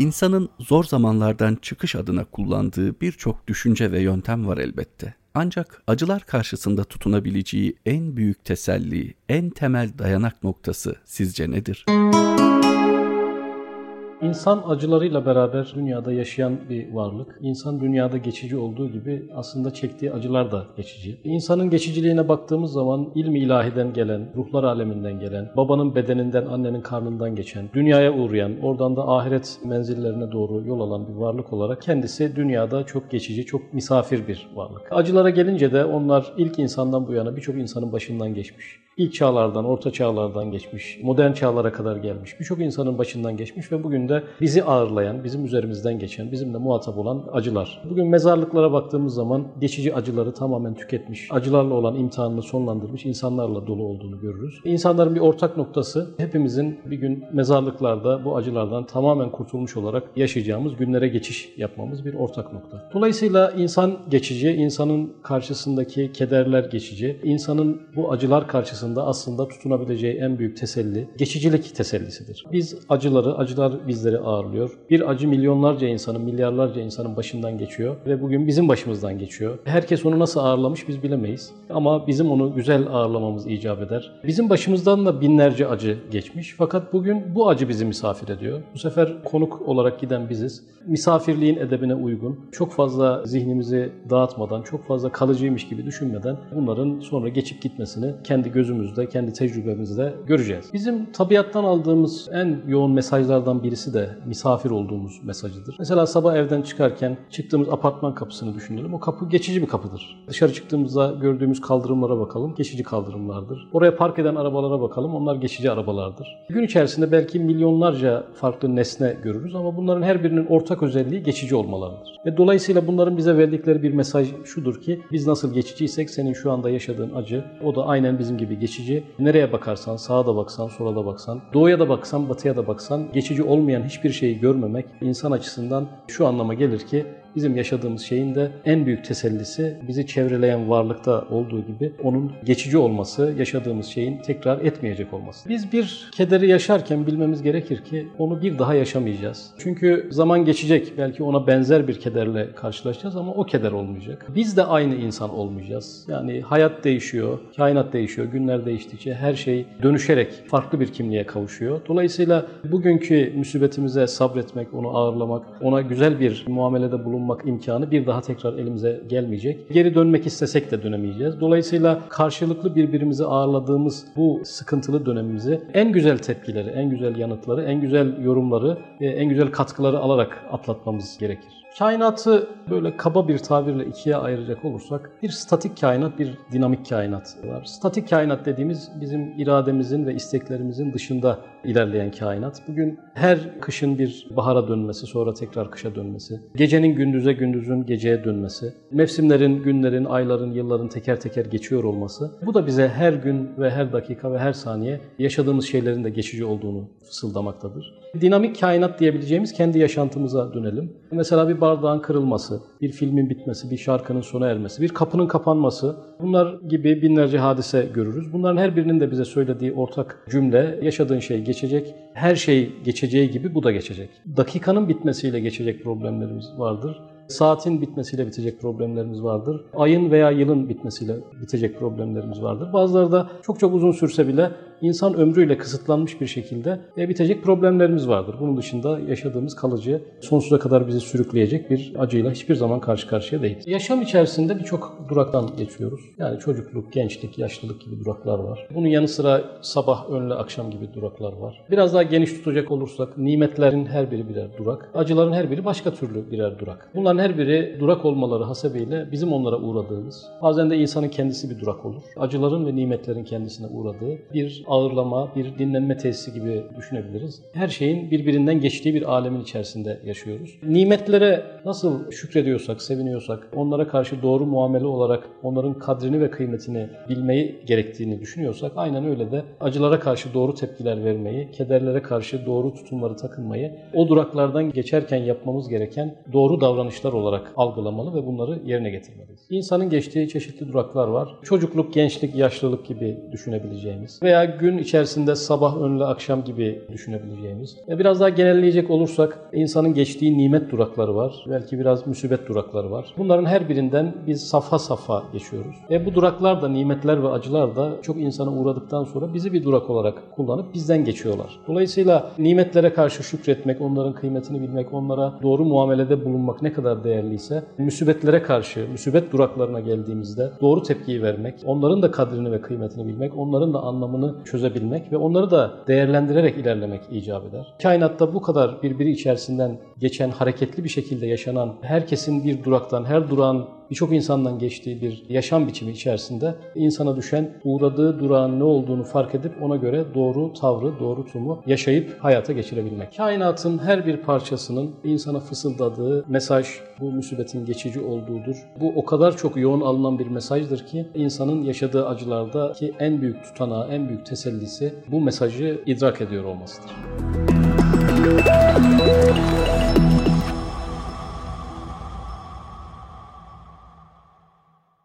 İnsanın zor zamanlardan çıkış adına kullandığı birçok düşünce ve yöntem var elbette. Ancak acılar karşısında tutunabileceği en büyük teselli, en temel dayanak noktası sizce nedir? İnsan acılarıyla beraber dünyada yaşayan bir varlık. İnsan dünyada geçici olduğu gibi aslında çektiği acılar da geçici. İnsanın geçiciliğine baktığımız zaman ilmi ilahiden gelen, ruhlar aleminden gelen, babanın bedeninden, annenin karnından geçen, dünyaya uğrayan, oradan da ahiret menzillerine doğru yol alan bir varlık olarak kendisi dünyada çok geçici, çok misafir bir varlık. Acılara gelince de onlar ilk insandan bu yana birçok insanın başından geçmiş. İlk çağlardan, orta çağlardan geçmiş, modern çağlara kadar gelmiş, birçok insanın başından geçmiş ve bugün de bizi ağırlayan, bizim üzerimizden geçen, bizimle muhatap olan acılar. Bugün mezarlıklara baktığımız zaman geçici acıları tamamen tüketmiş, acılarla olan imtihanını sonlandırmış insanlarla dolu olduğunu görürüz. İnsanların bir ortak noktası, hepimizin bir gün mezarlıklarda bu acılardan tamamen kurtulmuş olarak yaşayacağımız günlere geçiş yapmamız bir ortak nokta. Dolayısıyla insan geçici, insanın karşısındaki kederler geçici, insanın bu acılar karşısında aslında tutunabileceği en büyük teselli geçicilik tesellisidir. Biz acılar bizleri ağırlıyor. Bir acı milyonlarca insanın, milyarlarca insanın başından geçiyor ve bugün bizim başımızdan geçiyor. Herkes onu nasıl ağırlamış biz bilemeyiz. Ama bizim onu güzel ağırlamamız icap eder. Bizim başımızdan da binlerce acı geçmiş. Fakat bugün bu acı bizi misafir ediyor. Bu sefer konuk olarak giden biziz. Misafirliğin edebine uygun, çok fazla zihnimizi dağıtmadan, çok fazla kalıcıymış gibi düşünmeden bunların sonra geçip gitmesini kendi gözümüzde, kendi tecrübemizde göreceğiz. Bizim tabiattan aldığımız en yoğun mesajlardan birisi de misafir olduğumuz mesajıdır. Mesela sabah evden çıkarken çıktığımız apartman kapısını düşünelim. O kapı geçici bir kapıdır. Dışarı çıktığımızda gördüğümüz kaldırımlara bakalım. Geçici kaldırımlardır. Oraya park eden arabalara bakalım. Onlar geçici arabalardır. Gün içerisinde belki milyonlarca farklı nesne görürüz ama bunların her birinin ortak özelliği geçici olmalarıdır. Ve dolayısıyla bunların bize verdikleri bir mesaj şudur ki biz nasıl geçiciysek senin şu anda yaşadığın acı o da aynen bizim gibi geçici. Nereye bakarsan, sağa da baksan, sola da baksan, doğuya da baksan, batıya da baksan geçici olmayan hiçbir şeyi görmemek insan açısından şu anlama gelir ki bizim yaşadığımız şeyin de en büyük tesellisi bizi çevreleyen varlıkta olduğu gibi onun geçici olması, yaşadığımız şeyin tekrar etmeyecek olması. Biz bir kederi yaşarken bilmemiz gerekir ki onu bir daha yaşamayacağız. Çünkü zaman geçecek, belki ona benzer bir kederle karşılaşacağız ama o keder olmayacak. Biz de aynı insan olmayacağız. Yani hayat değişiyor, kainat değişiyor, günler değiştikçe her şey dönüşerek farklı bir kimliğe kavuşuyor. Dolayısıyla bugünkü musibetimize sabretmek, onu ağırlamak, ona güzel bir muamelede bulunmak, imkanı bir daha tekrar elimize gelmeyecek. Geri dönmek istesek de dönemeyeceğiz. Dolayısıyla karşılıklı birbirimizi ağırladığımız bu sıkıntılı dönemimizi en güzel tepkileri, en güzel yanıtları, en güzel yorumları, en güzel katkıları alarak atlatmamız gerekir. Kainatı böyle kaba bir tabirle ikiye ayıracak olursak bir statik kainat, bir dinamik kainat var. Statik kainat dediğimiz bizim irademizin ve isteklerimizin dışında ilerleyen kainat. Bugün her kışın bir bahara dönmesi, sonra tekrar kışa dönmesi, gecenin gündüze, gündüzün geceye dönmesi, mevsimlerin, günlerin, ayların, yılların teker teker geçiyor olması. Bu da bize her gün ve her dakika ve her saniye yaşadığımız şeylerin de geçici olduğunu fısıldamaktadır. Dinamik kainat diyebileceğimiz kendi yaşantımıza dönelim. Mesela bir bardağın kırılması, bir filmin bitmesi, bir şarkının sona ermesi, bir kapının kapanması, bunlar gibi binlerce hadise görürüz. Bunların her birinin de bize söylediği ortak cümle, yaşadığın şey geçecek, her şey geçeceği gibi bu da geçecek. Dakikanın bitmesiyle geçecek problemlerimiz vardır. Saatin bitmesiyle bitecek problemlerimiz vardır. Ayın veya yılın bitmesiyle bitecek problemlerimiz vardır. Bazıları da çok uzun sürse bile insan ömrüyle kısıtlanmış bir şekilde bitecek problemlerimiz vardır. Bunun dışında yaşadığımız kalıcı, sonsuza kadar bizi sürükleyecek bir acıyla hiçbir zaman karşı karşıya değiliz. Yaşam içerisinde birçok duraktan geçiyoruz. Yani çocukluk, gençlik, yaşlılık gibi duraklar var. Bunun yanı sıra sabah, öğle, akşam gibi duraklar var. Biraz daha geniş tutacak olursak nimetlerin her biri birer durak, acıların her biri başka türlü birer durak. Bunların her biri durak olmaları hasebiyle bizim onlara uğradığımız, bazen de insanın kendisi bir durak olur. Acıların ve nimetlerin kendisine uğradığı bir ağırlama, bir dinlenme tesisi gibi düşünebiliriz. Her şeyin birbirinden geçtiği bir alemin içerisinde yaşıyoruz. Nimetlere nasıl şükrediyorsak, seviniyorsak, onlara karşı doğru muamele olarak onların kadrini ve kıymetini bilmeyi gerektiğini düşünüyorsak, aynen öyle de acılara karşı doğru tepkiler vermeyi, kederlere karşı doğru tutumları takınmayı, o duraklardan geçerken yapmamız gereken doğru davranışlar olarak algılamalı ve bunları yerine getirmeliyiz. İnsanın geçtiği çeşitli duraklar var. Çocukluk, gençlik, yaşlılık gibi düşünebileceğimiz veya gün içerisinde sabah, öğle, akşam gibi düşünebileceğimiz. Biraz daha genelleyecek olursak insanın geçtiği nimet durakları var. Belki biraz musibet durakları var. Bunların her birinden biz safha safha geçiyoruz. Bu duraklar da, nimetler ve acılar da çok insana uğradıktan sonra bizi bir durak olarak kullanıp bizden geçiyorlar. Dolayısıyla nimetlere karşı şükretmek, onların kıymetini bilmek, onlara doğru muamelede bulunmak ne kadar değerliyse, musibetlere karşı, musibet duraklarına geldiğimizde doğru tepkiyi vermek, onların da kadrini ve kıymetini bilmek, onların da anlamını çözebilmek ve onları da değerlendirerek ilerlemek icap eder. Kainatta bu kadar birbiri içerisinden geçen, hareketli bir şekilde yaşanan, herkesin bir duraktan, her durağın birçok insandan geçtiği bir yaşam biçimi içerisinde insana düşen, uğradığı durağın ne olduğunu fark edip ona göre doğru tavrı, doğru tutumu yaşayıp hayata geçirebilmek. Kainatın her bir parçasının insana fısıldadığı mesaj, bu musibetin geçici olduğudur. Bu o kadar çok yoğun alınan bir mesajdır ki insanın yaşadığı acılardaki en büyük tutanağı, en büyük tesellisi bu mesajı idrak ediyor olmasıdır.